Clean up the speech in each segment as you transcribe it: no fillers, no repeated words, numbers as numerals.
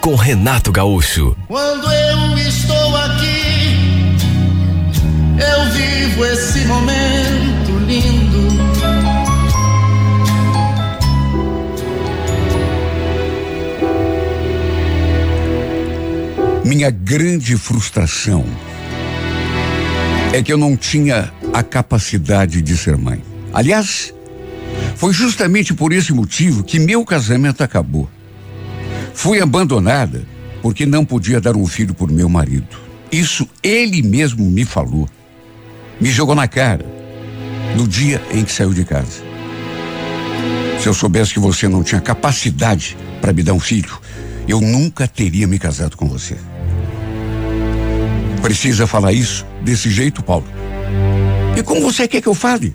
com Renato Gaúcho. Quando eu estou aqui, eu vivo esse momento lindo. Minha grande frustração é que eu não tinha a capacidade de ser mãe. Aliás, foi justamente por esse motivo que meu casamento acabou. Fui abandonada porque não podia dar um filho por meu marido. Isso ele mesmo me falou. Me jogou na cara no dia em que saiu de casa. Se eu soubesse que você não tinha capacidade para me dar um filho, eu nunca teria me casado com você. Precisa falar isso desse jeito, Paulo? E como você quer que eu fale?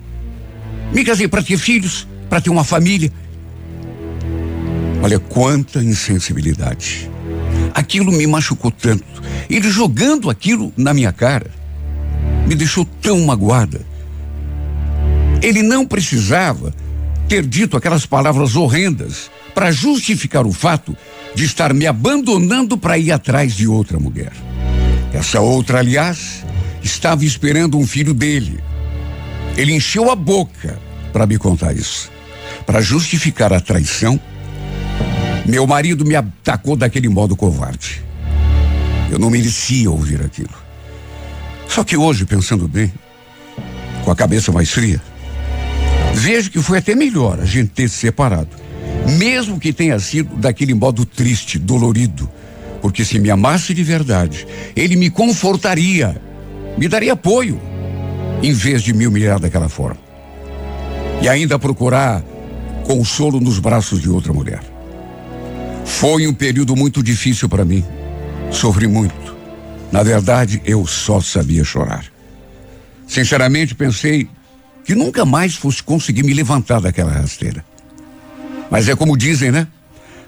Me casei para ter filhos, para ter uma família. Olha quanta insensibilidade. Aquilo me machucou tanto. Ele jogando aquilo na minha cara me deixou tão magoada. Ele não precisava ter dito aquelas palavras horrendas para justificar o fato de estar me abandonando para ir atrás de outra mulher. Essa outra, aliás, estava esperando um filho dele. Ele encheu a boca para me contar isso. Para justificar a traição, meu marido me atacou daquele modo covarde. Eu não merecia ouvir aquilo. Só que hoje, pensando bem, com a cabeça mais fria, vejo que foi até melhor a gente ter se separado, mesmo que tenha sido daquele modo triste, dolorido. Porque se me amasse de verdade, ele me confortaria, me daria apoio, em vez de me humilhar daquela forma e ainda procurar consolo nos braços de outra mulher. Foi um período muito difícil para mim. Sofri muito. Na verdade, eu só sabia chorar. Sinceramente, pensei que nunca mais fosse conseguir me levantar daquela rasteira. Mas é como dizem, né?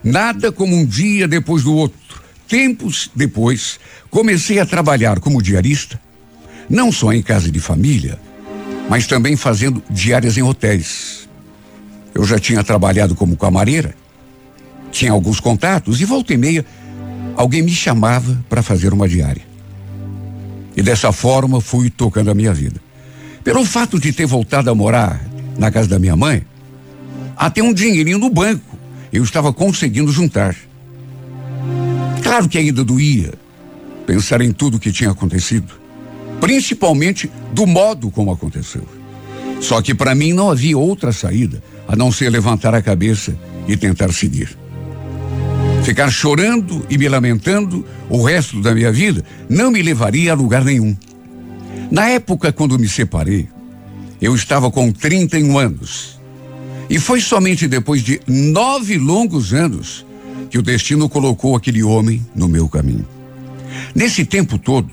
Nada como um dia depois do outro. Tempos depois, comecei a trabalhar como diarista, não só em casa de família, mas também fazendo diárias em hotéis. Eu já tinha trabalhado como camareira, tinha alguns contatos e volta e meia alguém me chamava para fazer uma diária. E dessa forma fui tocando a minha vida. Pelo fato de ter voltado a morar na casa da minha mãe, até um dinheirinho no banco eu estava conseguindo juntar. Claro que ainda doía pensar em tudo o que tinha acontecido, principalmente do modo como aconteceu. Só que para mim não havia outra saída a não ser levantar a cabeça e tentar seguir. Ficar chorando e me lamentando o resto da minha vida não me levaria a lugar nenhum. Na época, quando me separei, eu estava com 31 anos. E foi somente depois de 9 longos anos que o destino colocou aquele homem no meu caminho. Nesse tempo todo,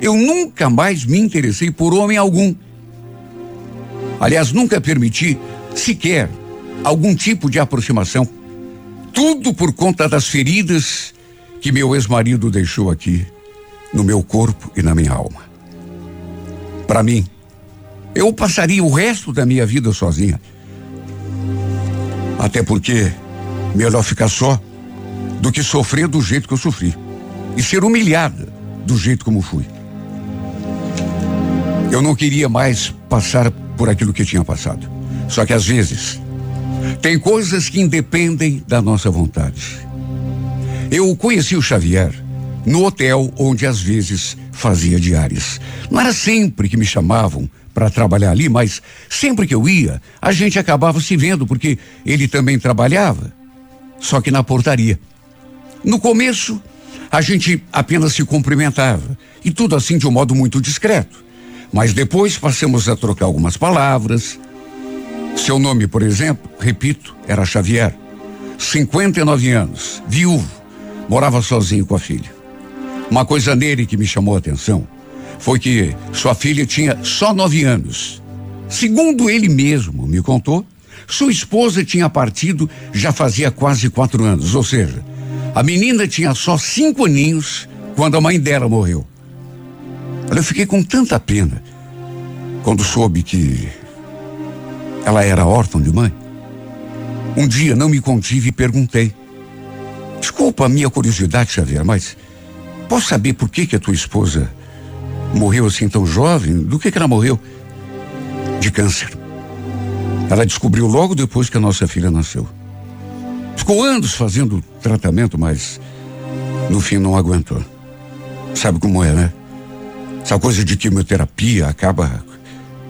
eu nunca mais me interessei por homem algum. Aliás, nunca permiti sequer algum tipo de aproximação. Tudo por conta das feridas que meu ex-marido deixou aqui no meu corpo e na minha alma. Para mim, eu passaria o resto da minha vida sozinha. Até porque melhor ficar só do que sofrer do jeito que eu sofri e ser humilhada do jeito como fui. Eu não queria mais passar por aquilo que tinha passado. Só que às vezes tem coisas que independem da nossa vontade. Eu conheci o Xavier no hotel onde às vezes fazia diárias. Não era sempre que me chamavam para trabalhar ali, mas sempre que eu ia, a gente acabava se vendo porque ele também trabalhava, só que na portaria. No começo, a gente apenas se cumprimentava e tudo assim de um modo muito discreto. Mas depois passamos a trocar algumas palavras. Seu nome, por exemplo, repito, era Xavier. 59 anos, viúvo, morava sozinho com a filha. Uma coisa nele que me chamou a atenção foi que sua filha tinha só 9 anos. Segundo ele mesmo me contou, sua esposa tinha partido já fazia quase 4 anos, ou seja, a menina tinha só 5 aninhos quando a mãe dela morreu. Eu fiquei com tanta pena quando soube que ela era órfã de mãe. Um dia não me contive e perguntei: desculpa a minha curiosidade, Xavier, mas posso saber por que a tua esposa morreu assim tão jovem? Do que ela morreu? De câncer. Ela descobriu logo depois que a nossa filha nasceu. Ficou anos fazendo tratamento, mas no fim não aguentou. Sabe como é, né? Essa coisa de quimioterapia acaba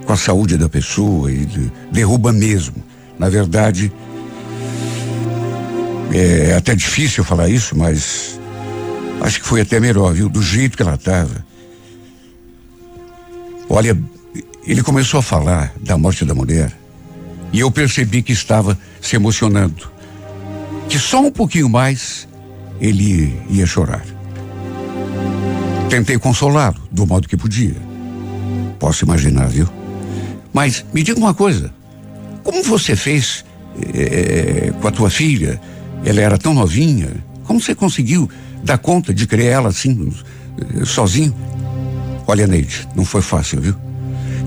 com a saúde da pessoa e derruba mesmo. Na verdade, é até difícil falar isso, mas acho que foi até melhor, viu? Do jeito que ela estava. Olha, ele começou a falar da morte da mulher e eu percebi que estava se emocionando, que só um pouquinho mais ele ia chorar. Tentei consolá-lo do modo que podia. Posso imaginar, viu? Mas me diga uma coisa, como você fez com a tua filha? Ela era tão novinha, como você conseguiu dar conta de criar ela assim, sozinho? Olha, Neide, não foi fácil, viu?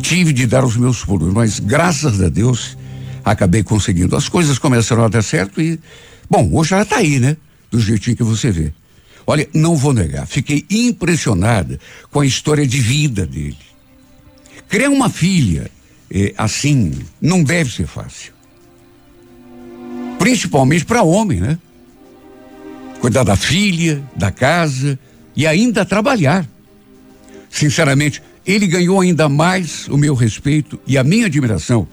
Tive de dar os meus pulos, mas graças a Deus acabei conseguindo. As coisas começaram a dar certo e, bom, hoje ela tá aí, né? Do jeitinho que você vê. Olha, não vou negar, fiquei impressionada com a história de vida dele. Criar uma filha assim não deve ser fácil. Principalmente para homem, né? Cuidar da filha, da casa e ainda trabalhar. Sinceramente, ele ganhou ainda mais o meu respeito e a minha admiração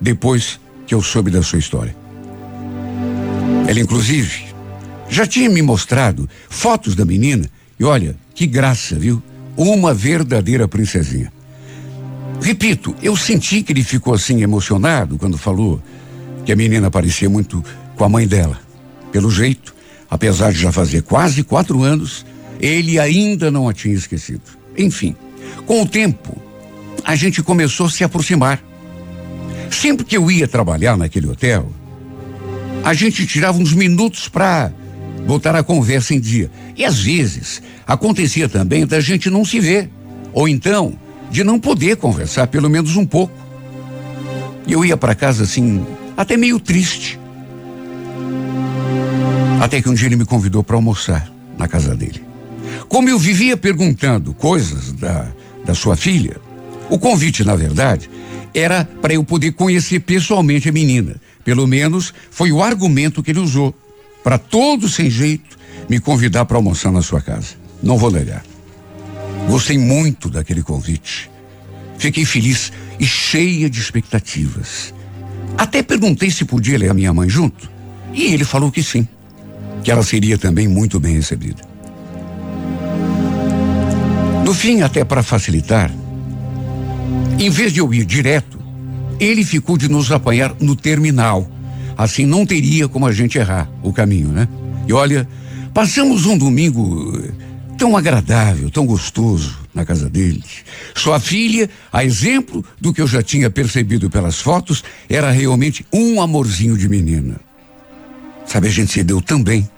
depois que eu soube da sua história. Ela, inclusive, já tinha me mostrado fotos da menina e olha, que graça, viu? Uma verdadeira princesinha. Repito, eu senti que ele ficou assim emocionado quando falou que a menina parecia muito com a mãe dela. Pelo jeito, apesar de já fazer quase 4 anos, ele ainda não a tinha esquecido. Enfim, com o tempo, a gente começou a se aproximar. Sempre que eu ia trabalhar naquele hotel, a gente tirava uns minutos para botar a conversa em dia. E às vezes, acontecia também da gente não se ver, ou então, de não poder conversar pelo menos um pouco. E eu ia para casa assim, até meio triste. Até que um dia ele me convidou para almoçar na casa dele. Como eu vivia perguntando coisas da sua filha, o convite, na verdade, era para eu poder conhecer pessoalmente a menina. Pelo menos foi o argumento que ele usou para todo sem jeito me convidar para almoçar na sua casa. Não vou negar. Gostei muito daquele convite. Fiquei feliz e cheia de expectativas. Até perguntei se podia ler a minha mãe junto e ele falou que sim, que ela seria também muito bem recebida. No fim, até para facilitar, em vez de eu ir direto, ele ficou de nos apanhar no terminal. Assim não teria como a gente errar o caminho, né? E olha, passamos um domingo tão agradável, tão gostoso na casa dele. Sua filha, a exemplo do que eu já tinha percebido pelas fotos, era realmente um amorzinho de menina. Sabe, a gente se deu tão bem.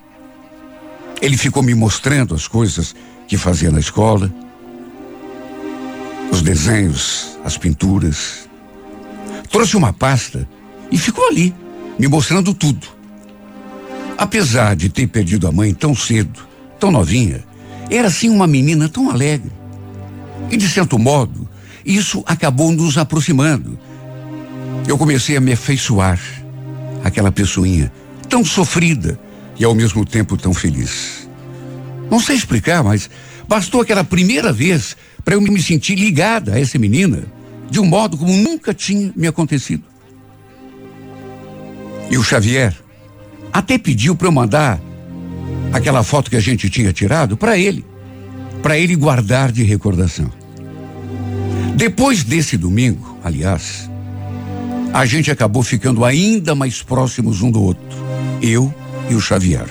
Ele ficou me mostrando as coisas que fazia na escola, os desenhos, as pinturas. Trouxe uma pasta e ficou ali, me mostrando tudo. Apesar de ter perdido a mãe tão cedo, tão novinha, era assim uma menina tão alegre. E de certo modo, isso acabou nos aproximando. Eu comecei a me afeiçoar àquela pessoinha tão sofrida e ao mesmo tempo tão feliz. Não sei explicar, mas bastou aquela primeira vez para eu me sentir ligada a essa menina de um modo como nunca tinha me acontecido. E o Xavier até pediu para eu mandar aquela foto que a gente tinha tirado para ele guardar de recordação. Depois desse domingo, aliás, a gente acabou ficando ainda mais próximos um do outro, eu e o Xavier.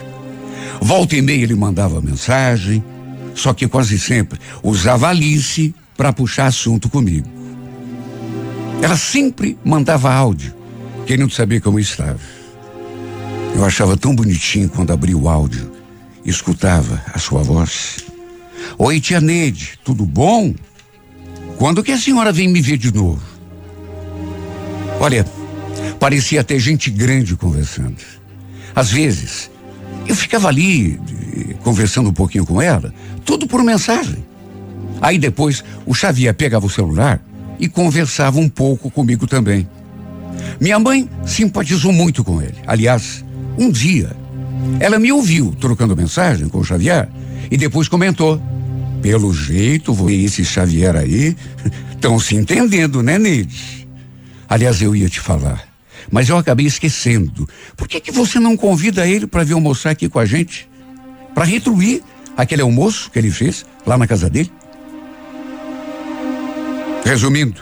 Volta e meia ele mandava mensagem, só que quase sempre usava Alice para puxar assunto comigo. Ela sempre mandava áudio, querendo saber como eu estava. Eu achava tão bonitinho quando abria o áudio e escutava a sua voz. Oi, tia Neide, tudo bom? Quando que a senhora vem me ver de novo? Olha, parecia até gente grande conversando. Às vezes, eu ficava ali, conversando um pouquinho com ela, tudo por mensagem. Aí depois, o Xavier pegava o celular e conversava um pouco comigo também. Minha mãe simpatizou muito com ele. Aliás, um dia, ela me ouviu trocando mensagem com o Xavier e depois comentou: pelo jeito, você e esse Xavier aí estão se entendendo, né, Neide? Aliás, eu ia te falar, mas eu acabei esquecendo. Por que que você não convida ele para vir almoçar aqui com a gente? Para retribuir aquele almoço que ele fez lá na casa dele? Resumindo,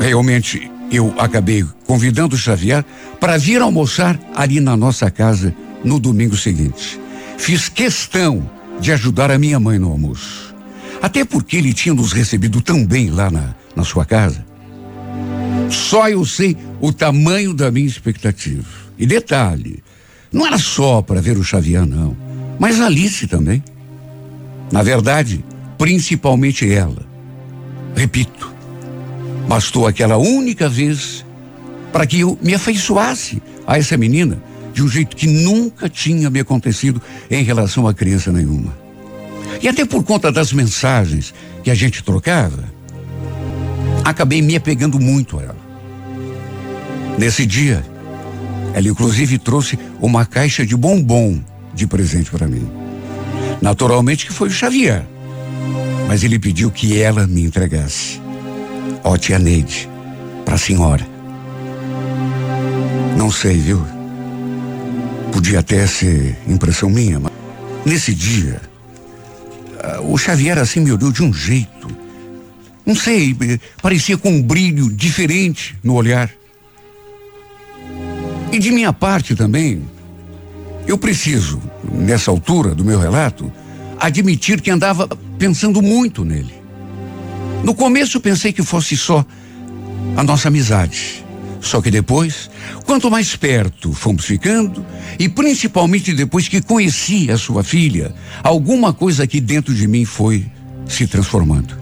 realmente eu acabei convidando o Xavier para vir almoçar ali na nossa casa no domingo seguinte. Fiz questão de ajudar a minha mãe no almoço, até porque ele tinha nos recebido tão bem lá na sua casa. Só eu sei o tamanho da minha expectativa. E detalhe, não era só para ver o Xavier, não, mas Alice também. Na verdade, principalmente ela. Repito, bastou aquela única vez para que eu me afeiçoasse a essa menina de um jeito que nunca tinha me acontecido em relação a criança nenhuma. E até por conta das mensagens que a gente trocava, acabei me apegando muito a ela. Nesse dia, ela inclusive trouxe uma caixa de bombom de presente para mim. Naturalmente que foi o Xavier, mas ele pediu que ela me entregasse. Ó, tia Neide, para a senhora. Não sei, viu? Podia até ser impressão minha, mas nesse dia, o Xavier assim me olhou de um jeito, não sei, parecia com um brilho diferente no olhar. E de minha parte também, eu preciso, nessa altura do meu relato, admitir que andava pensando muito nele. No começo eu pensei que fosse só a nossa amizade. Só que depois, quanto mais perto fomos ficando, e principalmente depois que conheci a sua filha, alguma coisa aqui dentro de mim foi se transformando.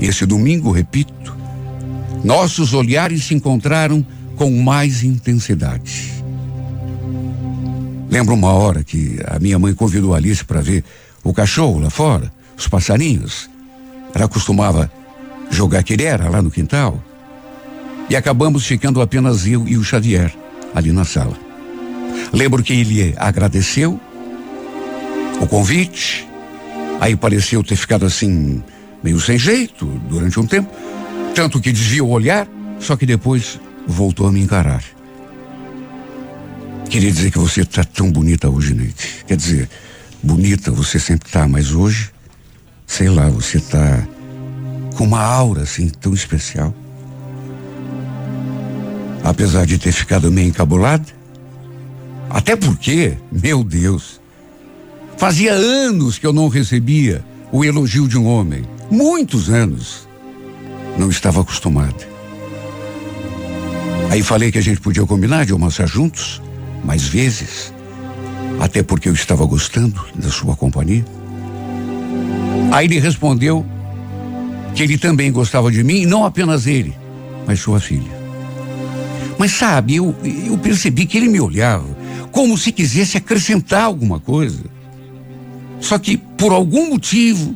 Esse domingo, repito, nossos olhares se encontraram com mais intensidade. Lembro uma hora que a minha mãe convidou a Alice para ver o cachorro lá fora, os passarinhos. Ela costumava jogar querera lá no quintal. E acabamos ficando apenas eu e o Xavier ali na sala. Lembro que ele agradeceu o convite, aí pareceu ter ficado assim, meio sem jeito, durante um tempo, tanto que desviou o olhar, só que depois voltou a me encarar. Queria dizer que você tá tão bonita hoje, Neide. Quer dizer, bonita você sempre tá, mas hoje, sei lá, você tá com uma aura assim tão especial. Apesar de ter ficado meio encabulada, até porque, meu Deus, fazia anos que eu não recebia o elogio de um homem, muitos anos, não estava acostumada. Aí falei que a gente podia combinar de almoçar juntos, mais vezes, até porque eu estava gostando da sua companhia. Aí ele respondeu que ele também gostava de mim, e não apenas ele, mas sua filha. Mas sabe, eu percebi que ele me olhava como se quisesse acrescentar alguma coisa. Só que por algum motivo,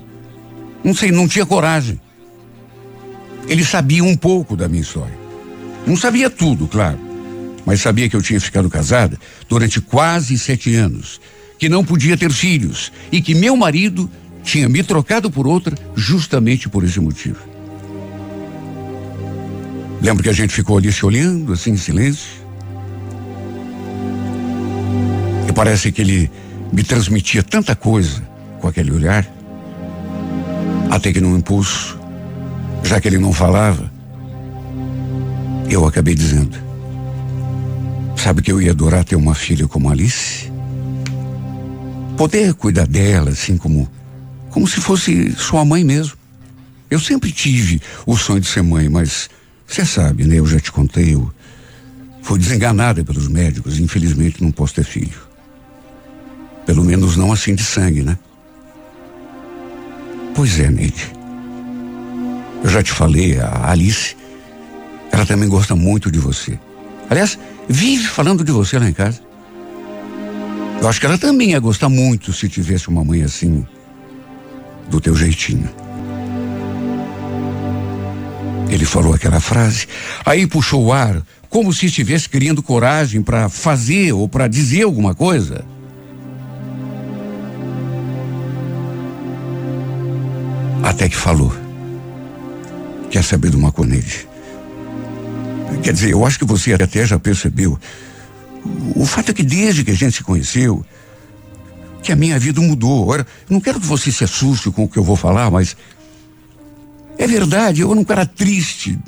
não sei, não tinha coragem. Ele sabia um pouco da minha história. Não sabia tudo, claro, mas sabia que eu tinha ficado casada durante quase 7 anos, que não podia ter filhos e que meu marido tinha me trocado por outra justamente por esse motivo. Lembro que a gente ficou ali se olhando, assim, em silêncio. E parece que ele me transmitia tanta coisa com aquele olhar, até que num impulso, já que ele não falava, eu acabei dizendo: sabe que eu ia adorar ter uma filha como Alice? poder cuidar dela, assim como se fosse sua mãe mesmo. Eu sempre tive o sonho de ser mãe, mas você sabe, né? Eu já te contei, eu fui desenganada pelos médicos, infelizmente não posso ter filho. Pelo menos não assim de sangue, né? Pois é, Neide. Eu já te falei, a Alice, ela também gosta muito de você. Aliás, vive falando de você lá em casa. Eu acho que ela também ia gostar muito se tivesse uma mãe assim, do teu jeitinho. Ele falou aquela frase, aí puxou o ar, como se estivesse criando coragem para fazer ou para dizer alguma coisa. Até que falou. Quer saber de uma coisa, Neide? Quer dizer, eu acho que você até já percebeu. O fato é que desde que a gente se conheceu, que a minha vida mudou. Ora, eu não quero que você se assuste com o que eu vou falar, mas é verdade, eu não era triste.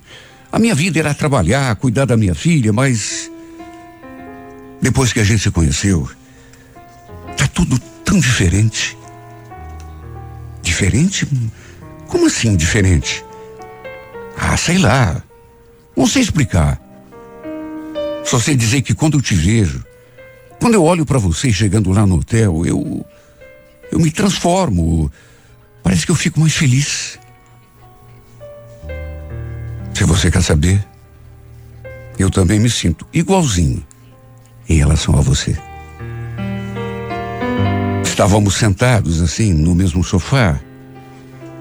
A minha vida era trabalhar, cuidar da minha filha, mas depois que a gente se conheceu, tá tudo tão diferente. Diferente? Como assim diferente? Ah, sei lá. Não sei explicar. Só sei dizer que quando eu te vejo, quando eu olho pra você chegando lá no hotel, eu me transformo. Parece que eu fico mais feliz. Se você quer saber, eu também me sinto igualzinho em relação a você. Estávamos sentados assim no mesmo sofá,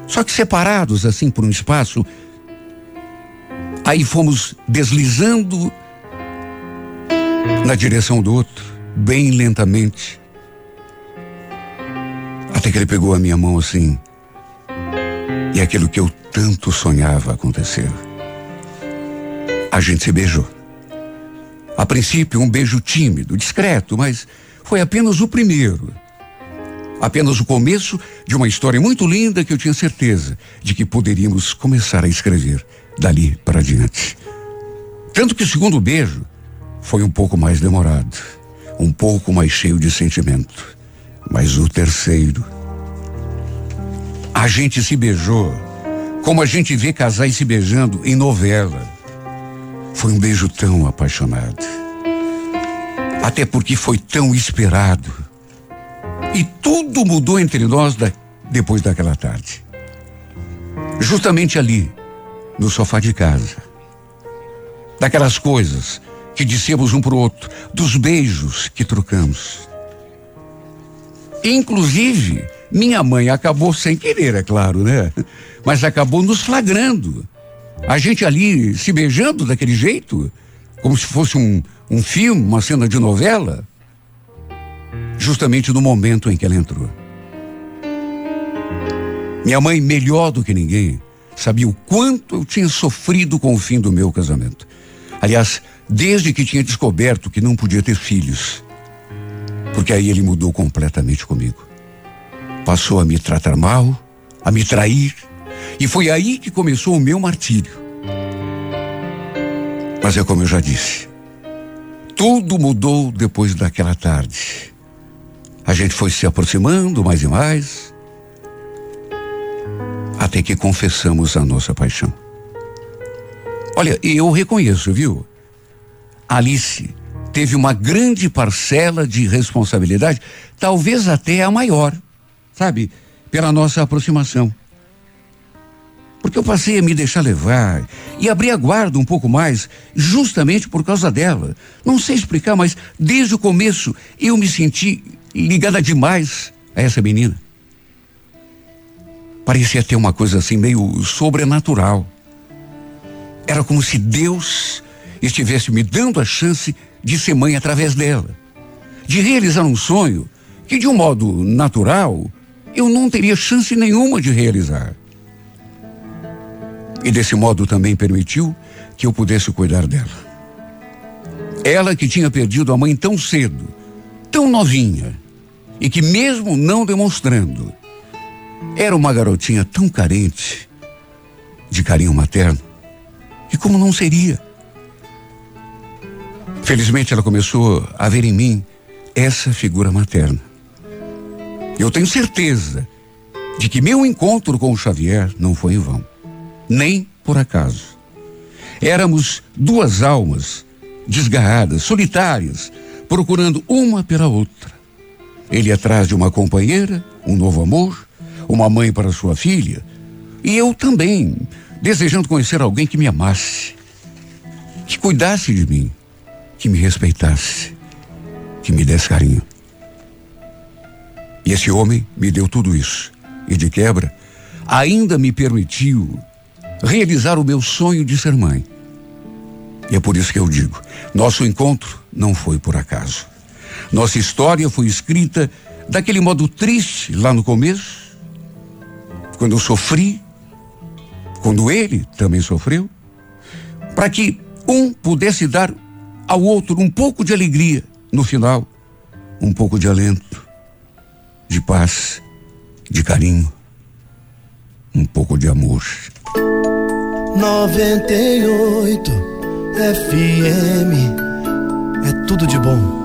só que separados assim por um espaço. Aí fomos deslizando na direção do outro, bem lentamente. Até que ele pegou a minha mão assim. E aquilo que eu tanto sonhava aconteceu. A gente se beijou. A princípio, um beijo tímido, discreto, mas foi apenas o primeiro. Apenas o começo de uma história muito linda que eu tinha certeza de que poderíamos começar a escrever dali para diante. Tanto que o segundo beijo foi um pouco mais demorado, um pouco mais cheio de sentimento. Mas o terceiro, a gente se beijou como a gente vê casais se beijando em novela. Foi um beijo tão apaixonado, até porque foi tão esperado. E tudo mudou entre nós depois daquela tarde. Justamente ali, no sofá de casa. Daquelas coisas que dissemos um pro outro, dos beijos que trocamos. Inclusive, minha mãe acabou sem querer, é claro, né? Mas acabou nos flagrando. A gente ali se beijando daquele jeito, como se fosse um filme, uma cena de novela. Justamente no momento em que ela entrou. Minha mãe, melhor do que ninguém, sabia o quanto eu tinha sofrido com o fim do meu casamento. Aliás, desde que tinha descoberto que não podia ter filhos. Porque aí ele mudou completamente comigo. Passou a me tratar mal, a me trair. E foi aí que começou o meu martírio. Mas é como eu já disse. Tudo mudou depois daquela tarde. A gente foi se aproximando mais e mais. Até que confessamos a nossa paixão. Olha, eu reconheço, viu? Alice teve uma grande parcela de responsabilidade, talvez até a maior, sabe? Pela nossa aproximação. Porque eu passei a me deixar levar e abrir a guarda um pouco mais, justamente por causa dela. Não sei explicar, mas desde o começo eu me senti ligada demais a essa menina. Parecia ter uma coisa assim meio sobrenatural. Era como se Deus estivesse me dando a chance de ser mãe através dela. De realizar um sonho que de um modo natural eu não teria chance nenhuma de realizar. E desse modo também permitiu que eu pudesse cuidar dela. Ela que tinha perdido a mãe tão cedo, tão novinha, e que mesmo não demonstrando, era uma garotinha tão carente de carinho materno. E como não seria? Felizmente ela começou a ver em mim essa figura materna. Eu tenho certeza de que meu encontro com o Xavier não foi em vão, nem por acaso. Éramos duas almas desgarradas, solitárias, procurando uma pela outra. Ele atrás de uma companheira, um novo amor, uma mãe para sua filha, e eu também, desejando conhecer alguém que me amasse, que cuidasse de mim, que me respeitasse, que me desse carinho. E esse homem me deu tudo isso. E de quebra, ainda me permitiu realizar o meu sonho de ser mãe. E é por isso que eu digo, nosso encontro não foi por acaso. Nossa história foi escrita daquele modo triste lá no começo, quando eu sofri, quando ele também sofreu, para que um pudesse dar ao outro um pouco de alegria no final, um pouco de alento, de paz, de carinho, um pouco de amor. 98 FM é tudo de bom.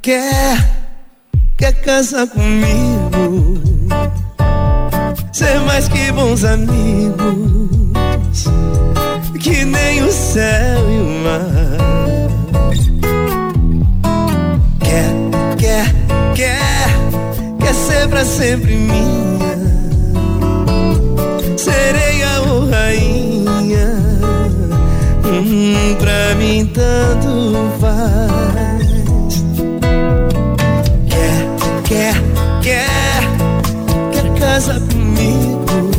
Quer casar comigo, ser mais que bons amigos, que nem o céu e o mar. Quer ser pra sempre minha, sereia ou rainha, pra mim tanto faz. Quer casar comigo,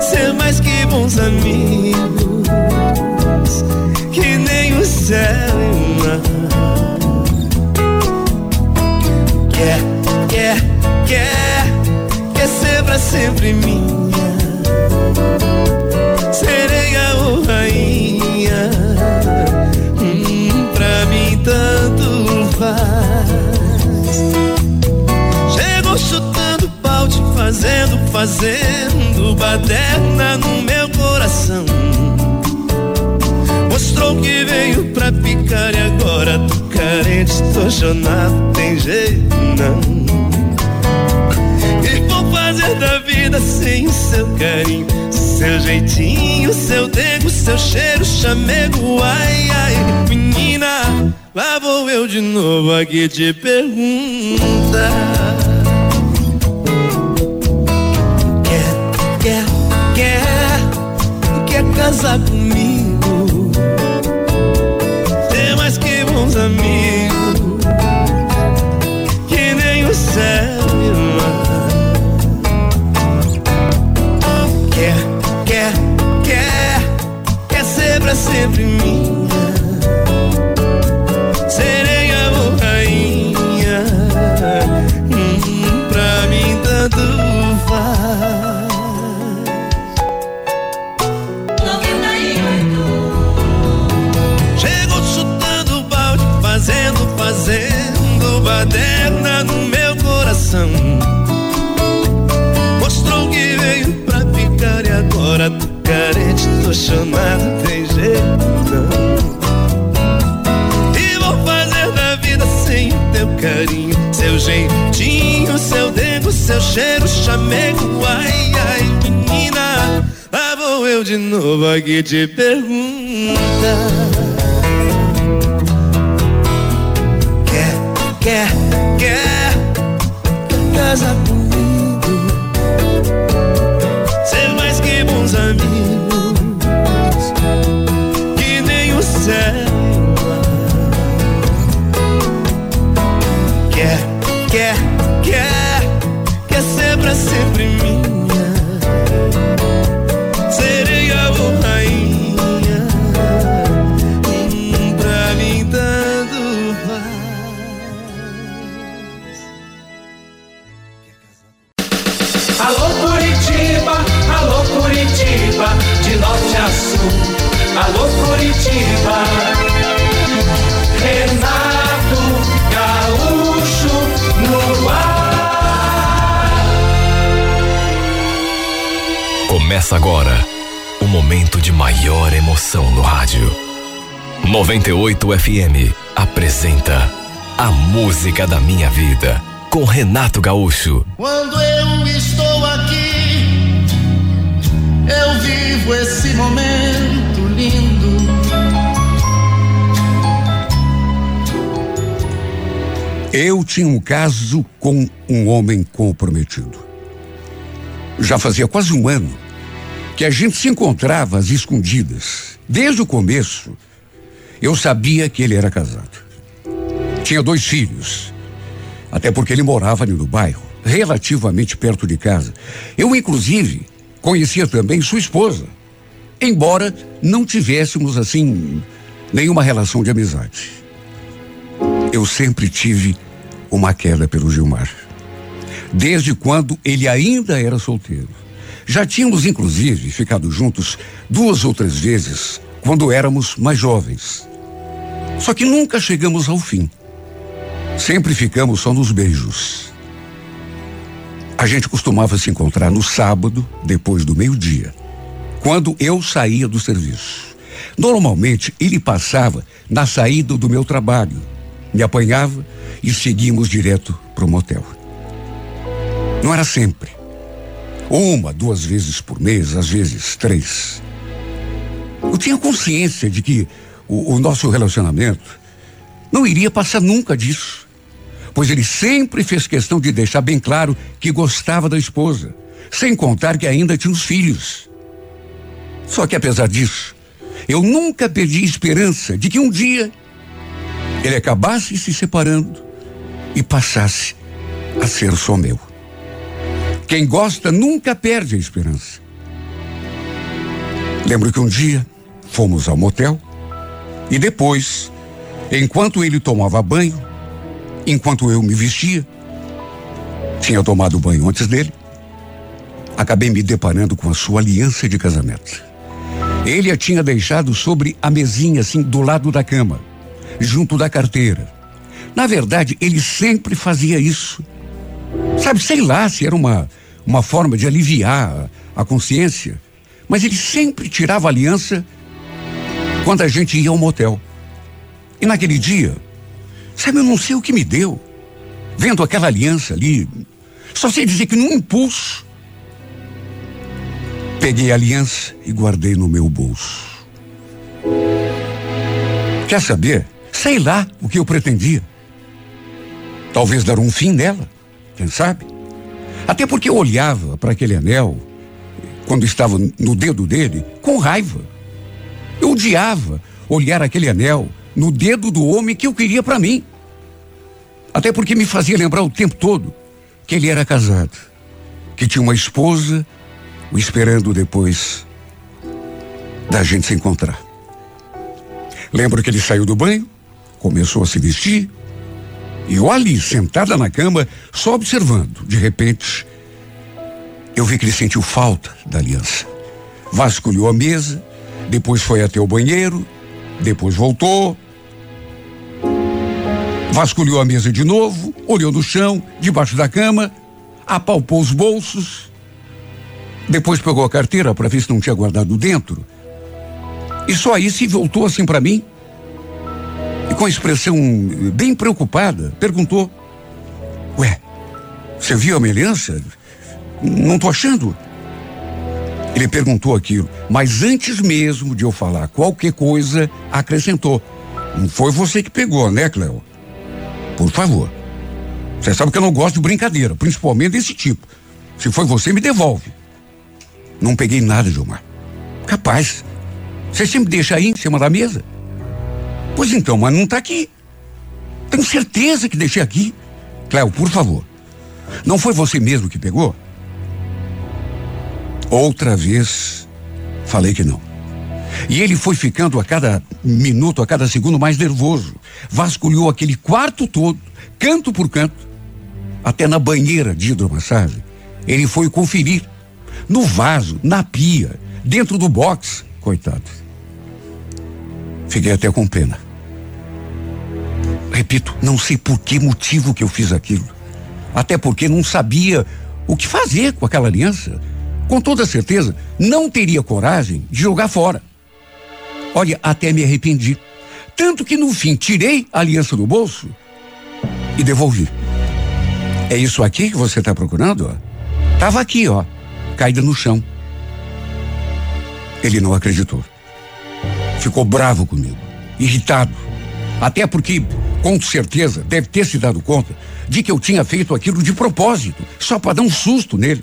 ser mais que bons amigos, que nem o céu e o mar. Quer ser pra sempre minha, sereia ou rainha, pra mim tanto faz. Chegou chutando balde, fazendo baderna no meu coração. Mostrou que veio pra picar e agora tô carente, tô chonado, tem jeito não. E vou fazer da vida sem o seu carinho, seu jeitinho, seu dedo, seu cheiro, chamego, ai, ai. Menina, lá vou eu de novo aqui te perguntar. Quer casar comigo, ter mais que bons amigos, que nem o céu e o mar. Pra sempre minha, sereia ou rainha, pra mim tanto faz. 98. Chegou chutando balde, fazendo baderna no meu coração. Mostrou que veio pra ficar e agora tô carente, tô chamado, tem jeito. E vou fazer da vida sem o teu carinho, seu jeitinho, seu dedo, seu cheiro, chamego, ai, ai, menina, lá vou eu de novo aqui te perguntar. Quer casar comigo, ser mais que bons amigos, quer ser pra sempre minha, sereia ou rainha, pra mim tanto faz. Alô Curitiba, de norte a sul. Alô Curitiba, Renato Gaúcho no ar. Começa agora o momento de maior emoção no rádio. 98 FM apresenta A Música da Minha Vida, com Renato Gaúcho. Quando eu estou aqui, eu vivo esse momento lindo. Eu tinha um caso com um homem comprometido. Já fazia quase um ano que a gente se encontrava às escondidas. Desde o começo, eu sabia que ele era casado. Tinha 2 filhos, até porque ele morava ali no bairro, relativamente perto de casa. Eu, inclusive, conhecia também sua esposa, embora não tivéssemos, assim, nenhuma relação de amizade. Eu sempre tive uma queda pelo Gilmar, desde quando ele ainda era solteiro. Já tínhamos, inclusive, ficado juntos 2 ou 3 vezes, quando éramos mais jovens. Só que nunca chegamos ao fim. Sempre ficamos só nos beijos. A gente costumava se encontrar no sábado, depois do meio-dia, quando eu saía do serviço. Normalmente, ele passava na saída do meu trabalho, me apanhava e seguíamos direto pro motel. Não era sempre. 1, 2 vezes por mês, às vezes 3. Eu tinha consciência de que o nosso relacionamento não iria passar nunca disso, pois ele sempre fez questão de deixar bem claro que gostava da esposa, sem contar que ainda tinha os filhos. Só que, apesar disso, eu nunca perdi esperança de que um dia ele acabasse se separando e passasse a ser só meu. Quem gosta nunca perde a esperança. Lembro que um dia fomos ao motel e depois, enquanto ele tomava banho, enquanto eu me vestia, tinha tomado banho antes dele, acabei me deparando com a sua aliança de casamento. Ele a tinha deixado sobre a mesinha, assim, do lado da cama, junto da carteira. Na verdade, ele sempre fazia isso. Sabe, sei lá se era uma forma de aliviar a consciência, mas ele sempre tirava a aliança quando a gente ia ao motel. E naquele dia, sabe, eu não sei o que me deu, vendo aquela aliança ali, só sei dizer que num impulso, peguei a aliança e guardei no meu bolso. Quer saber? Sei lá o que eu pretendia. Talvez dar um fim nela, quem sabe? Até porque eu olhava para aquele anel, quando estava no dedo dele, com raiva. Eu odiava olhar aquele anel no dedo do homem que eu queria para mim. Até porque me fazia lembrar o tempo todo que ele era casado, que tinha uma esposa o esperando depois da gente se encontrar. Lembro que ele saiu do banho, começou a se vestir, e eu ali, sentada na cama, só observando. De repente, eu vi que ele sentiu falta da aliança. Vasculhou a mesa, depois foi até o banheiro, depois voltou, vasculhou a mesa de novo, olhou no chão, debaixo da cama, apalpou os bolsos, depois pegou a carteira para ver se não tinha guardado dentro, e só aí se voltou assim para mim e, com a expressão bem preocupada, perguntou: "Ué, você viu a minha aliança? Não tô achando." Ele perguntou aquilo, mas antes mesmo de eu falar qualquer coisa, acrescentou: "Não foi você que pegou, né, Cléo? Por favor. Você sabe que eu não gosto de brincadeira, principalmente desse tipo. Se foi você, me devolve." "Não peguei nada, Gilmar." "Capaz. Você sempre deixa aí em cima da mesa." "Pois então, mas não tá aqui. Tenho certeza que deixei aqui." "Cléo, por favor. Não foi você mesmo que pegou?" Outra vez, falei que não. E ele foi ficando a cada minuto, a cada segundo mais nervoso. Vasculhou aquele quarto todo, canto por canto, até na banheira de hidromassagem. Ele foi conferir. No vaso, na pia, dentro do box, coitado. Fiquei até com pena. Repito, não sei por que motivo que eu fiz aquilo. Até porque não sabia o que fazer com aquela aliança. Com toda certeza, não teria coragem de jogar fora. Olha, até me arrependi. Tanto que no fim tirei a aliança do bolso e devolvi. É isso aqui que você está procurando? Tava aqui, ó, caída no chão. Ele não acreditou. Ficou bravo comigo, irritado. Até porque, com certeza, deve ter se dado conta de que eu tinha feito aquilo de propósito, só para dar um susto nele.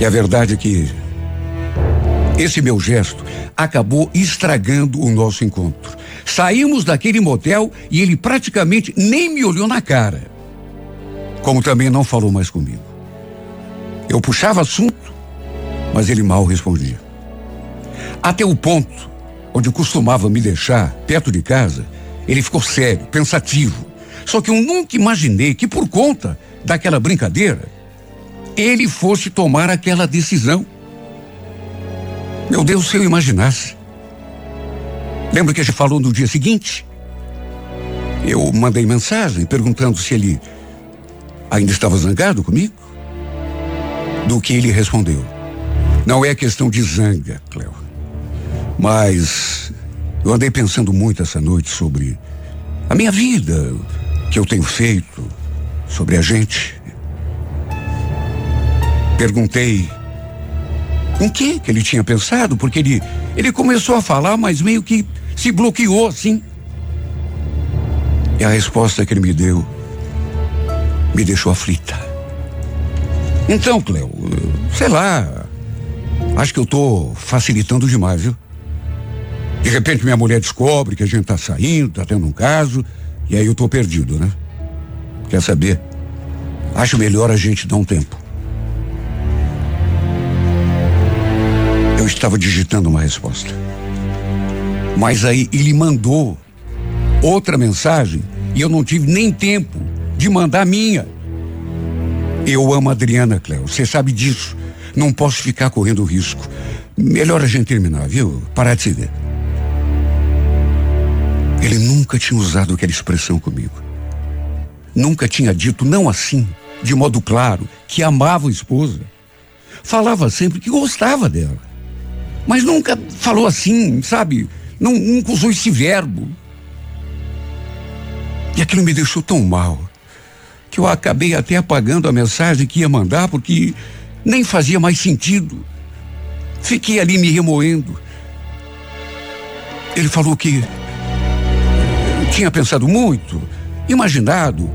E a verdade é que esse meu gesto acabou estragando o nosso encontro. Saímos daquele motel e ele praticamente nem me olhou na cara. Como também não falou mais comigo. Eu puxava assunto, mas ele mal respondia. Até o ponto onde costumava me deixar perto de casa, ele ficou sério, pensativo. Só que eu nunca imaginei que, por conta daquela brincadeira, ele fosse tomar aquela decisão. Meu Deus, se eu imaginasse. Lembra que a gente falou no dia seguinte? Eu mandei mensagem perguntando se ele ainda estava zangado comigo. Do que ele respondeu: não é questão de zanga, Cléo. Mas eu andei pensando muito essa noite sobre a minha vida, o que eu tenho feito, sobre a gente. Perguntei com que ele tinha pensado, porque ele começou a falar, mas meio que se bloqueou, assim. E a resposta que ele me deu me deixou aflita. Então, Cléo, sei lá, acho que eu tô facilitando demais, viu? De repente minha mulher descobre que a gente tá saindo, tá tendo um caso, e aí eu tô perdido, né? Quer saber? Acho melhor a gente dar um tempo. Eu estava digitando uma resposta. Mas aí ele mandou outra mensagem e eu não tive nem tempo de mandar a minha. Eu amo a Adriana, Cléo, você sabe disso. Não posso ficar correndo risco. Melhor a gente terminar, viu? Parar de se ver. Ele nunca tinha usado aquela expressão comigo. Nunca tinha dito não assim, de modo claro, que amava a esposa. Falava sempre que gostava dela. Mas nunca falou assim, sabe? Nunca usou esse verbo. E aquilo me deixou tão mal que eu acabei até apagando a mensagem que ia mandar, porque nem fazia mais sentido. Fiquei ali me remoendo. Ele falou que tinha pensado muito, imaginado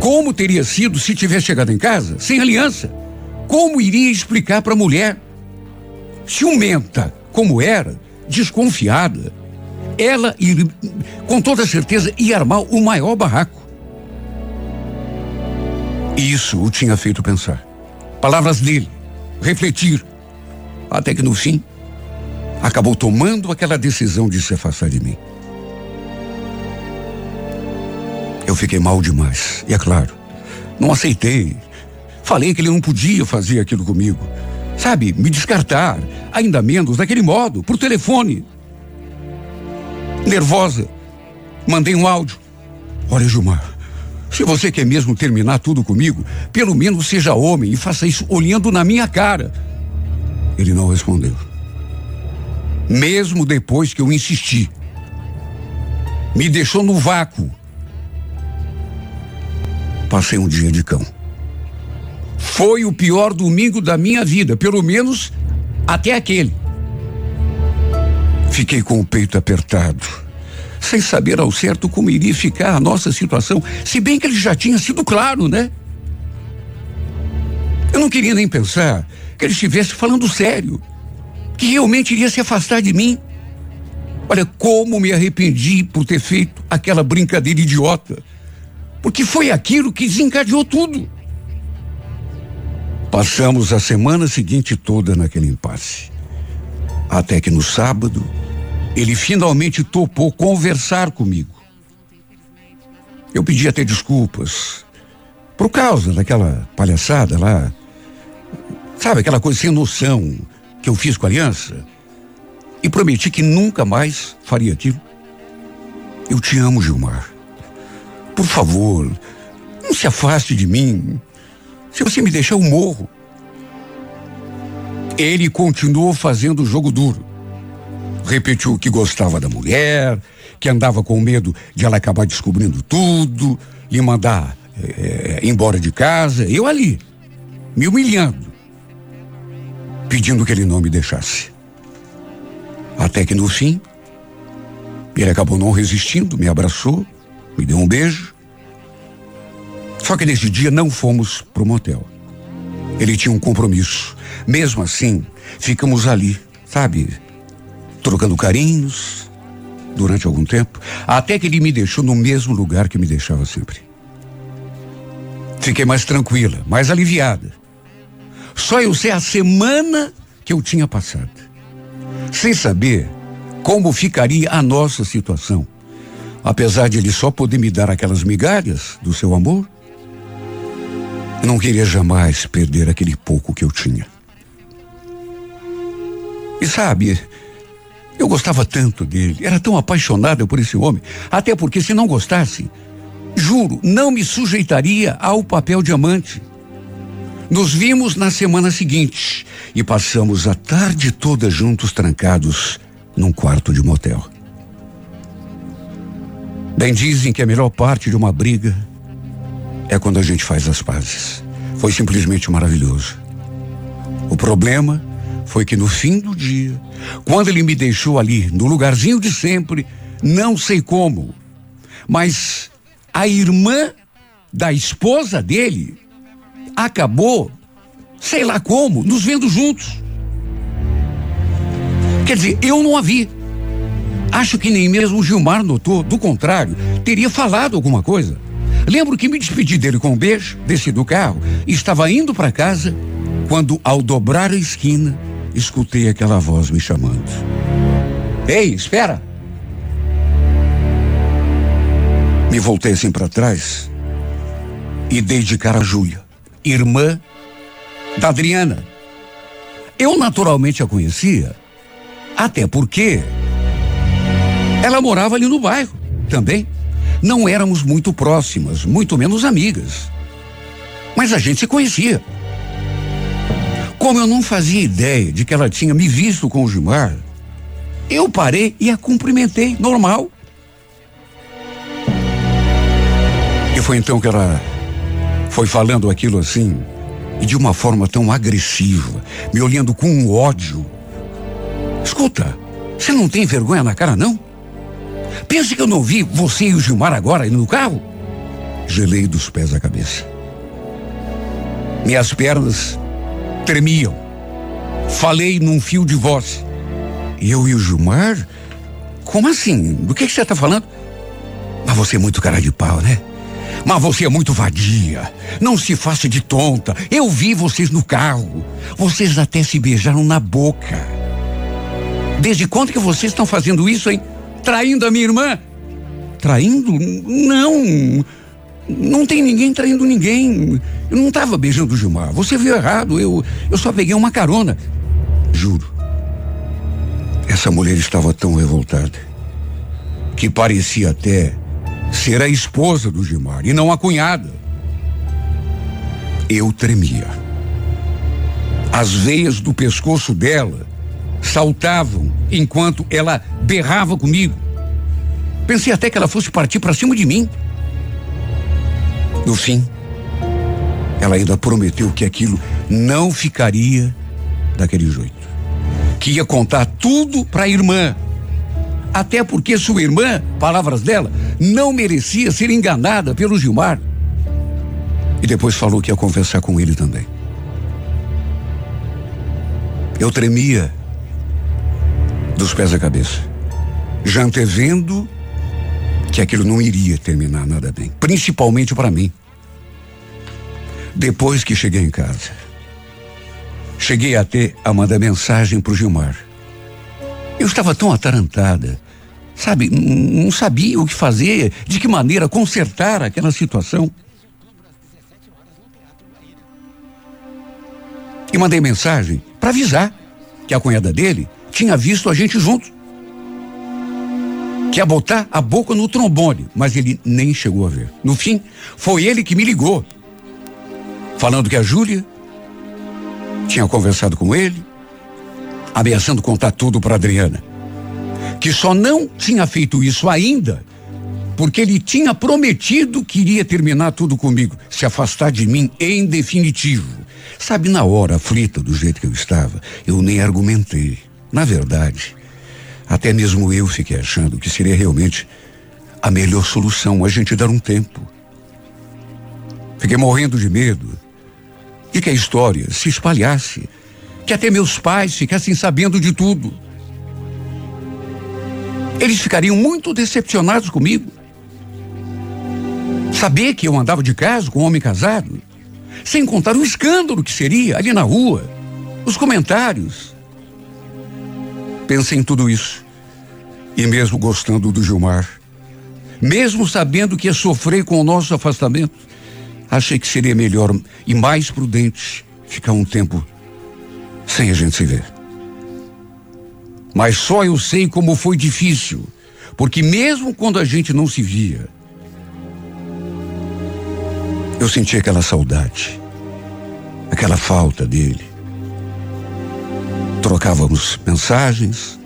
como teria sido se tivesse chegado em casa sem aliança. Como iria explicar para a mulher? Ciumenta, como era, desconfiada, ela com toda certeza ia armar o maior barraco. E isso o tinha feito pensar. Palavras dele, refletir, até que no fim acabou tomando aquela decisão de se afastar de mim. Eu fiquei mal demais, e é claro, não aceitei. Falei que ele não podia fazer aquilo comigo. Sabe, me descartar, ainda menos daquele modo, por telefone. Nervosa, mandei um áudio. Olha, Gilmar, se você quer mesmo terminar tudo comigo, pelo menos seja homem e faça isso olhando na minha cara. Ele não respondeu. Mesmo depois que eu insisti. Me deixou no vácuo. Passei um dia de cão. Foi o pior domingo da minha vida, pelo menos até aquele. Fiquei com o peito apertado, sem saber ao certo como iria ficar a nossa situação, se bem que ele já tinha sido claro, né? Eu não queria nem pensar que ele estivesse falando sério, que realmente iria se afastar de mim. Olha, como me arrependi por ter feito aquela brincadeira idiota, porque foi aquilo que desencadeou tudo. Passamos a semana seguinte toda naquele impasse. Até que no sábado, ele finalmente topou conversar comigo. Eu pedi até desculpas por causa daquela palhaçada lá. Sabe, aquela coisa sem noção que eu fiz com a aliança? E prometi que nunca mais faria aquilo. Eu te amo, Gilmar. Por favor, não se afaste de mim. Se você me deixar, eu morro. Ele continuou fazendo o jogo duro. repetiu que gostava da mulher, que andava com medo de ela acabar descobrindo tudo, lhe mandar embora de casa. Eu ali, me humilhando, pedindo que ele não me deixasse. Até que no fim, ele acabou não resistindo, me abraçou, me deu um beijo. Só que nesse dia não fomos pro motel. Ele tinha um compromisso. Mesmo assim, ficamos ali, sabe, trocando carinhos durante algum tempo, até que ele me deixou no mesmo lugar que me deixava sempre. Fiquei mais tranquila, mais aliviada. Só eu sei a semana que eu tinha passado, sem saber como ficaria a nossa situação. Apesar de ele só poder me dar aquelas migalhas do seu amor, não queria jamais perder aquele pouco que eu tinha. E sabe, eu gostava tanto dele, era tão apaixonada por esse homem, até porque se não gostasse, juro, não me sujeitaria ao papel de amante. Nos vimos na semana seguinte e passamos a tarde toda juntos, trancados num quarto de motel. Bem dizem que a melhor parte de uma briga é quando a gente faz as pazes. Foi simplesmente maravilhoso. O problema foi que no fim do dia, quando ele me deixou ali no lugarzinho de sempre, não sei como, mas a irmã da esposa dele acabou, sei lá como, nos vendo juntos. Quer dizer, eu não a vi. Acho que nem mesmo o Gilmar notou, do contrário, teria falado alguma coisa. Lembro que me despedi dele com um beijo, desci do carro e estava indo para casa quando, ao dobrar a esquina, escutei aquela voz me chamando. Ei, espera! Me voltei assim para trás e dei de cara a Júlia, irmã da Adriana. Eu naturalmente a conhecia, até porque ela morava ali no bairro também. Não éramos muito próximas, muito menos amigas, mas a gente se conhecia. Como eu não fazia ideia de que ela tinha me visto com o Gilmar, eu parei e a cumprimentei, normal. E foi então que ela foi falando aquilo assim, e de uma forma tão agressiva, me olhando com um ódio. Escuta, você não tem vergonha na cara, não? Pensa que eu não vi você e o Gilmar agora indo no carro? Gelei dos pés à cabeça. Minhas pernas tremiam. Falei num fio de voz. Eu e o Gilmar? Como assim? Do que você está falando? Mas você é muito cara de pau, né? Mas você é muito vadia. Não se faça de tonta. Eu vi vocês no carro. Vocês até se beijaram na boca. Desde quando que vocês estão fazendo isso, hein? Traindo a minha irmã? Traindo? Não. Não tem ninguém traindo ninguém. Eu não estava beijando o Gilmar. Você viu errado. Eu só peguei uma carona. Juro. Essa mulher estava tão revoltada que parecia até ser a esposa do Gilmar e não a cunhada. Eu tremia. As veias do pescoço dela saltavam enquanto ela berrava comigo. Pensei até que ela fosse partir para cima de mim. No fim, ela ainda prometeu que aquilo não ficaria daquele jeito, que ia contar tudo para a irmã, até porque sua irmã, palavras dela, não merecia ser enganada pelo Gilmar. E depois falou que ia conversar com ele também. Eu tremia dos pés à cabeça, já antevendo que aquilo não iria terminar nada bem, principalmente para mim. Depois que cheguei em casa, cheguei até a mandar mensagem pro Gilmar. Eu estava tão atarantada, sabe, não sabia o que fazer, de que maneira consertar aquela situação. E mandei mensagem para avisar que a cunhada dele tinha visto a gente junto, que ia botar a boca no trombone, mas ele nem chegou a ver. No fim, foi ele que me ligou, falando que a Júlia tinha conversado com ele, ameaçando contar tudo para Adriana. que só não tinha feito isso ainda porque ele tinha prometido que iria terminar tudo comigo, se afastar de mim em definitivo. Sabe, na hora aflita do jeito que eu estava, eu nem argumentei. Na verdade, até mesmo eu fiquei achando que seria realmente a melhor solução, a gente dar um tempo. Fiquei morrendo de medo de que a história se espalhasse, que até meus pais ficassem sabendo de tudo. Eles ficariam muito decepcionados comigo. Saber que eu andava de casa com um homem casado, sem contar o escândalo que seria ali na rua, os comentários. Pensei em tudo isso, e mesmo gostando do Gilmar, mesmo sabendo que ia sofrer com o nosso afastamento, achei que seria melhor e mais prudente ficar um tempo sem a gente se ver. Mas só eu sei como foi difícil, porque mesmo quando a gente não se via, eu senti aquela saudade, aquela falta dele. Trocávamos mensagens,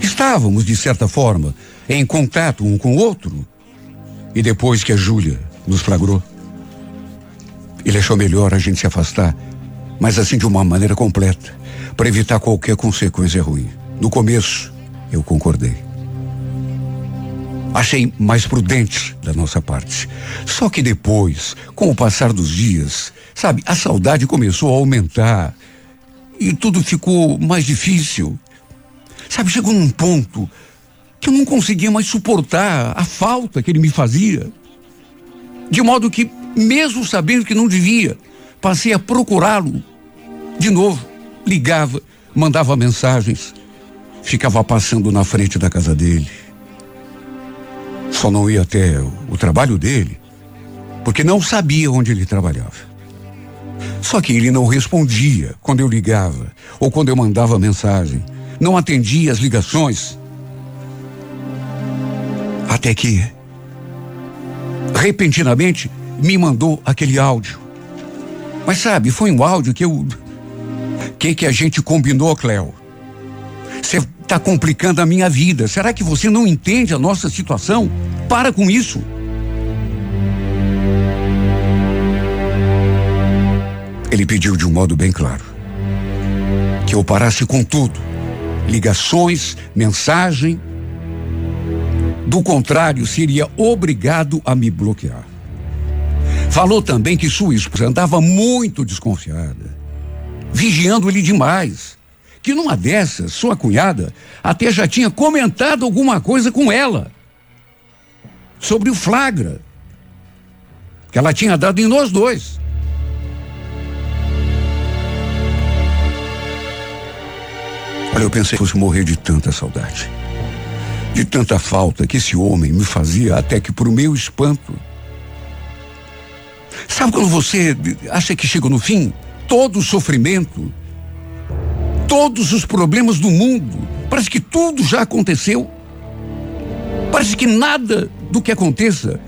estávamos, de certa forma, em contato um com o outro. E depois que a Júlia nos flagrou, ele achou melhor a gente se afastar, mas assim de uma maneira completa, para evitar qualquer consequência ruim. No começo, eu concordei. Achei mais prudente da nossa parte. Só que depois, com o passar dos dias, sabe, a saudade começou a aumentar e tudo ficou mais difícil. Sabe, chegou num ponto que eu não conseguia mais suportar a falta que ele me fazia. De modo que, mesmo sabendo que não devia, passei a procurá-lo de novo. Ligava, mandava mensagens, ficava passando na frente da casa dele. Só não ia até o trabalho dele porque não sabia onde ele trabalhava. Só que ele não respondia quando eu ligava ou quando eu mandava mensagem. Não atendia as ligações. Até que, repentinamente, me mandou aquele áudio. Mas sabe, foi um áudio que eu... Que a gente combinou, Cléo? Você tá complicando a minha vida. Será que você não entende a nossa situação? Para com isso. Ele pediu de um modo bem claro que eu parasse com tudo. Ligações, mensagem. Do contrário, seria obrigado a me bloquear. Falou também que sua esposa andava muito desconfiada, vigiando ele demais. Que numa dessas, sua cunhada até já tinha comentado alguma coisa com ela sobre o flagra que ela tinha dado em nós dois. Olha, eu pensei que fosse morrer de tanta saudade, de tanta falta que esse homem me fazia, até que, pro meu espanto, sabe quando você acha que chega no fim? Todo o sofrimento, todos os problemas do mundo, parece que tudo já aconteceu. Parece que nada do que aconteça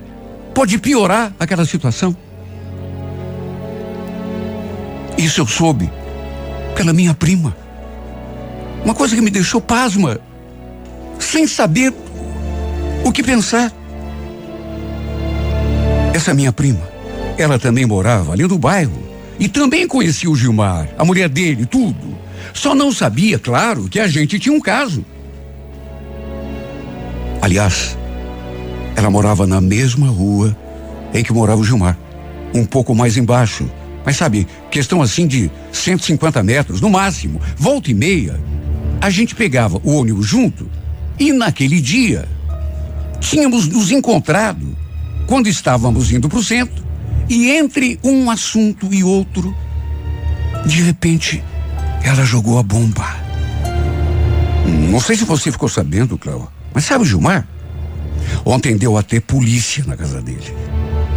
pode piorar aquela situação. Isso eu soube pela minha prima. Uma coisa que me deixou pasma, sem saber o que pensar. Essa minha prima, ela também morava ali no bairro e também conhecia o Gilmar, a mulher dele, tudo. Só não sabia, claro, que a gente tinha um caso. Aliás, ela morava na mesma rua em que morava o Gilmar, um pouco mais embaixo. Mas sabe, questão assim de 150 metros, no máximo. Volta e meia, a gente pegava o ônibus junto e naquele dia tínhamos nos encontrado quando estávamos indo para o centro, e entre um assunto e outro, de repente, ela jogou a bomba. Não sei se você ficou sabendo, Cláudia, mas sabe o Gilmar? Ontem deu até polícia na casa dele.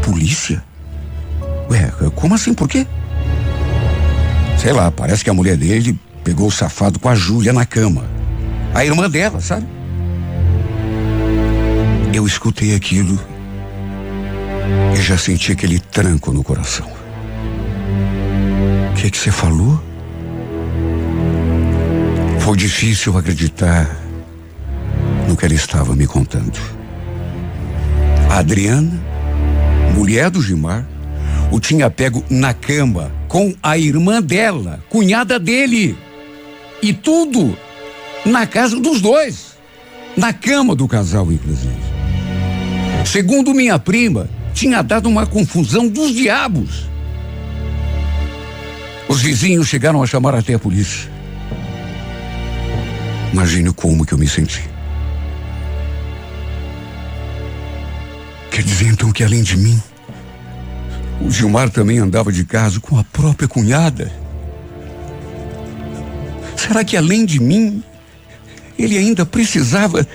Polícia? Ué, como assim? Por quê? Sei lá, parece que a mulher dele pegou o safado com a Júlia na cama. A irmã dela, sabe? Eu escutei aquilo e já senti aquele tranco no coração. O que você falou? Foi difícil acreditar do que ela estava me contando. A Adriana, mulher do Gilmar, o tinha pego na cama com a irmã dela, cunhada dele. E tudo na casa dos dois. Na cama do casal, inclusive. Segundo minha prima, tinha dado uma confusão dos diabos. Os vizinhos chegaram a chamar até a polícia. Imagine como que eu me senti. Quer dizer então que além de mim, o Gilmar também andava de caso com a própria cunhada? Será que além de mim, ele ainda precisava?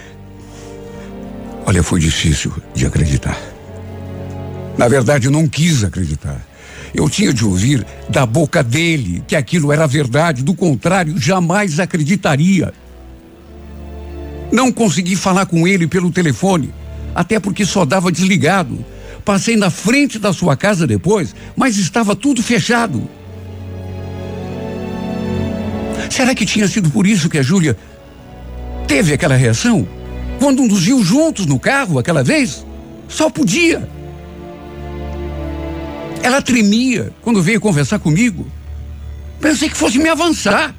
Olha, foi difícil de acreditar. Na verdade, eu não quis acreditar. Eu tinha de ouvir da boca dele que aquilo era verdade, do contrário, jamais acreditaria. Não consegui falar com ele pelo telefone, até porque só dava desligado. Passei na frente da sua casa depois, mas estava tudo fechado. Será que tinha sido por isso que a Júlia teve aquela reação? Quando conduziu juntos no carro aquela vez? Só podia. Ela tremia quando veio conversar comigo. Pensei que fosse me avançar.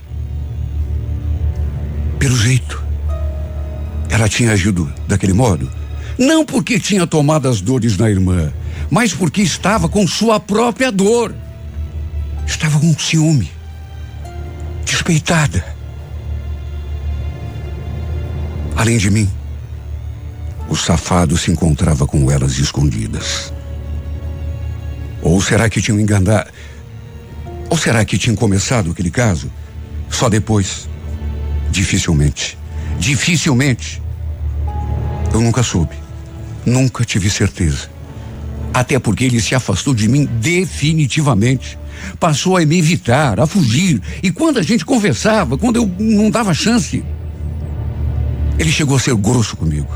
Pelo jeito, ela tinha agido daquele modo. Não porque tinha tomado as dores na irmã, mas porque estava com sua própria dor. Estava com ciúme. Despeitada. Além de mim, o safado se encontrava com elas escondidas. Ou será que tinham enganado? Ou será que tinham começado aquele caso só depois? Dificilmente. Eu nunca soube. Nunca tive certeza. Até porque ele se afastou de mim definitivamente. Passou a me evitar, a fugir. E quando a gente conversava, quando eu não dava chance, ele chegou a ser grosso comigo.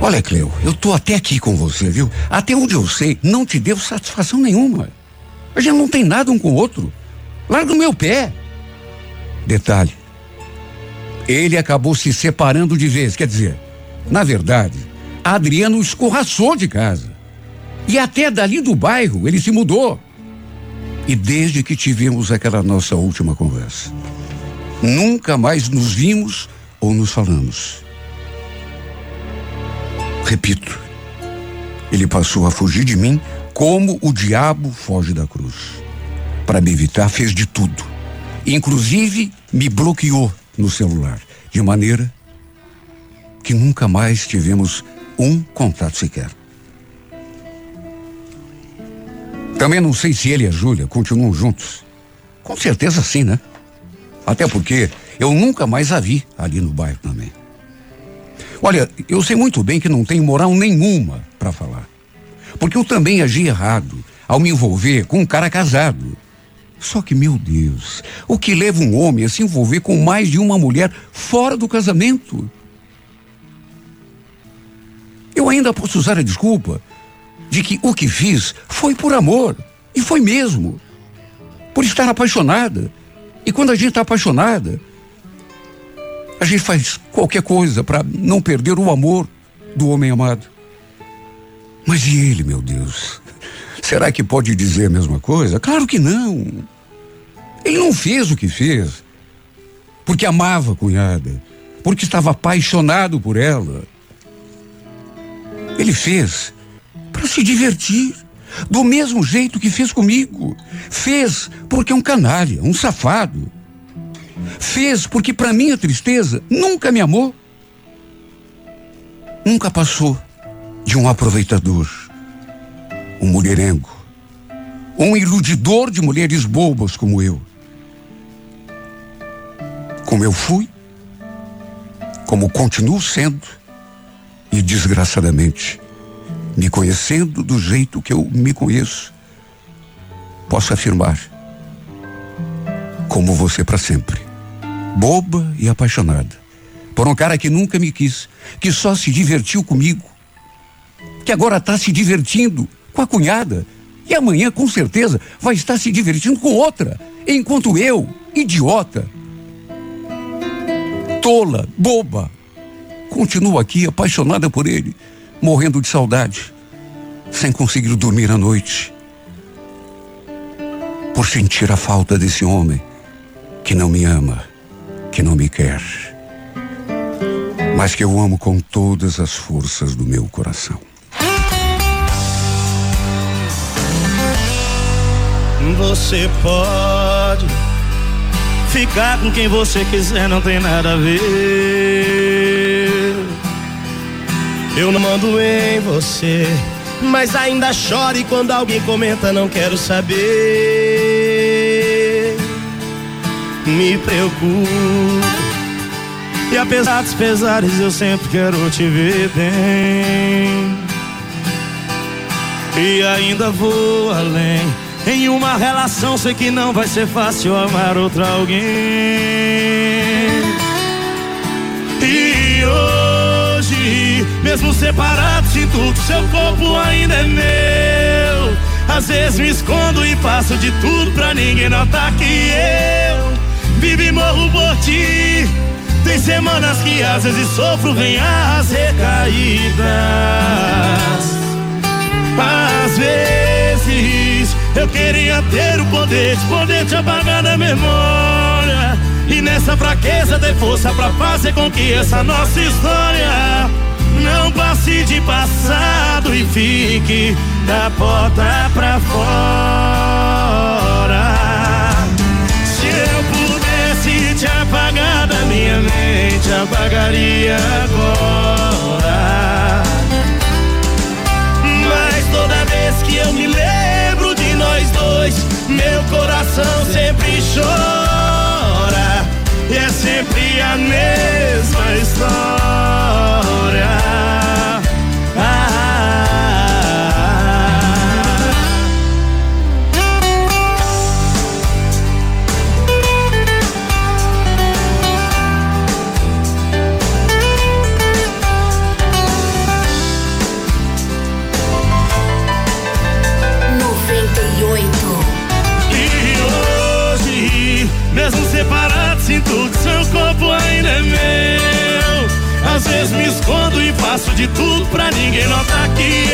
Olha, Cléo, eu tô até aqui com você, viu? Até onde eu sei, não te devo satisfação nenhuma. A gente não tem nada um com o outro. Larga o meu pé. Detalhe. Ele acabou se separando de vez. Quer dizer, na verdade, a Adriana o escorraçou de casa. E até dali do bairro ele se mudou. E desde que tivemos aquela nossa última conversa, nunca mais nos vimos ou nos falamos. Repito, ele passou a fugir de mim como o diabo foge da cruz. Para me evitar, fez de tudo. Inclusive, me bloqueou no celular, de maneira que nunca mais tivemos um contato sequer. Também não sei se ele e a Júlia continuam juntos. Com certeza sim, né? Até porque eu nunca mais a vi ali no bairro também. Olha, eu sei muito bem que não tenho moral nenhuma para falar. Porque eu também agi errado ao me envolver com um cara casado. Só que, meu Deus, o que leva um homem a se envolver com mais de uma mulher fora do casamento? Eu ainda posso usar a desculpa de que o que fiz foi por amor, e foi mesmo, por estar apaixonada. E quando a gente está apaixonada, a gente faz qualquer coisa para não perder o amor do homem amado. Mas e ele, meu Deus? Será que pode dizer a mesma coisa? Claro que não. Ele não fez o que fez porque amava a cunhada, porque estava apaixonado por ela. Ele fez para se divertir, do mesmo jeito que fez comigo. Fez porque é um canalha, um safado. Fez porque, para minha tristeza, nunca me amou. Nunca passou de um aproveitador, um mulherengo, um iludidor de mulheres bobas como eu. Como eu fui, como continuo sendo, e desgraçadamente, me conhecendo do jeito que eu me conheço, posso afirmar, como você para sempre, boba e apaixonada, por um cara que nunca me quis, que só se divertiu comigo, que agora está se divertindo com a cunhada, e amanhã com certeza vai estar se divertindo com outra, enquanto eu, idiota, tola, boba, Continuo aqui apaixonada por ele, morrendo de saudade, sem conseguir dormir à noite, por sentir a falta desse homem que não me ama, que não me quer, mas que eu amo com todas as forças do meu coração. Você pode ficar com quem você quiser, não tem nada a ver. Eu não mando em você, mas ainda choro e quando alguém comenta não quero saber. Me preocupo e apesar dos pesares eu sempre quero te ver bem. E ainda vou além, em uma relação sei que não vai ser fácil amar outra alguém. E hoje, mesmo separado, sinto que seu corpo ainda é meu. Às vezes me escondo e faço de tudo pra ninguém notar que eu vivo e morro por ti. Tem semanas que às vezes sofro, vem as recaídas. Às vezes eu queria ter o poder de poder te apagar da memória, e nessa fraqueza ter força pra fazer com que essa nossa história não passe de passado e fique da porta pra fora. Se eu pudesse te apagar da minha mente, apagaria agora. Toda vez que eu me lembro de nós dois, meu coração sempre chora, e é sempre a mesma história. Mesmo separado, sinto que seu corpo ainda é meu. Às vezes me escondo e faço de tudo pra ninguém notar que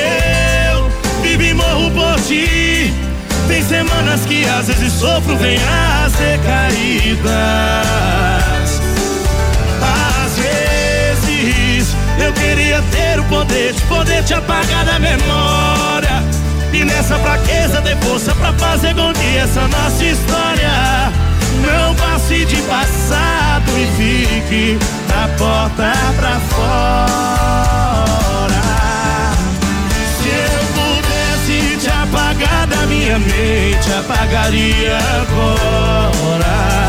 eu vivo e morro por ti. Tem semanas que às vezes sofro, vem as recaídas. Às vezes eu queria ter o poder de poder te apagar da memória, e nessa fraqueza ter força pra fazer com que essa nossa história não passe de passado e fique da porta pra fora. Se eu pudesse te apagar da minha mente, apagaria agora.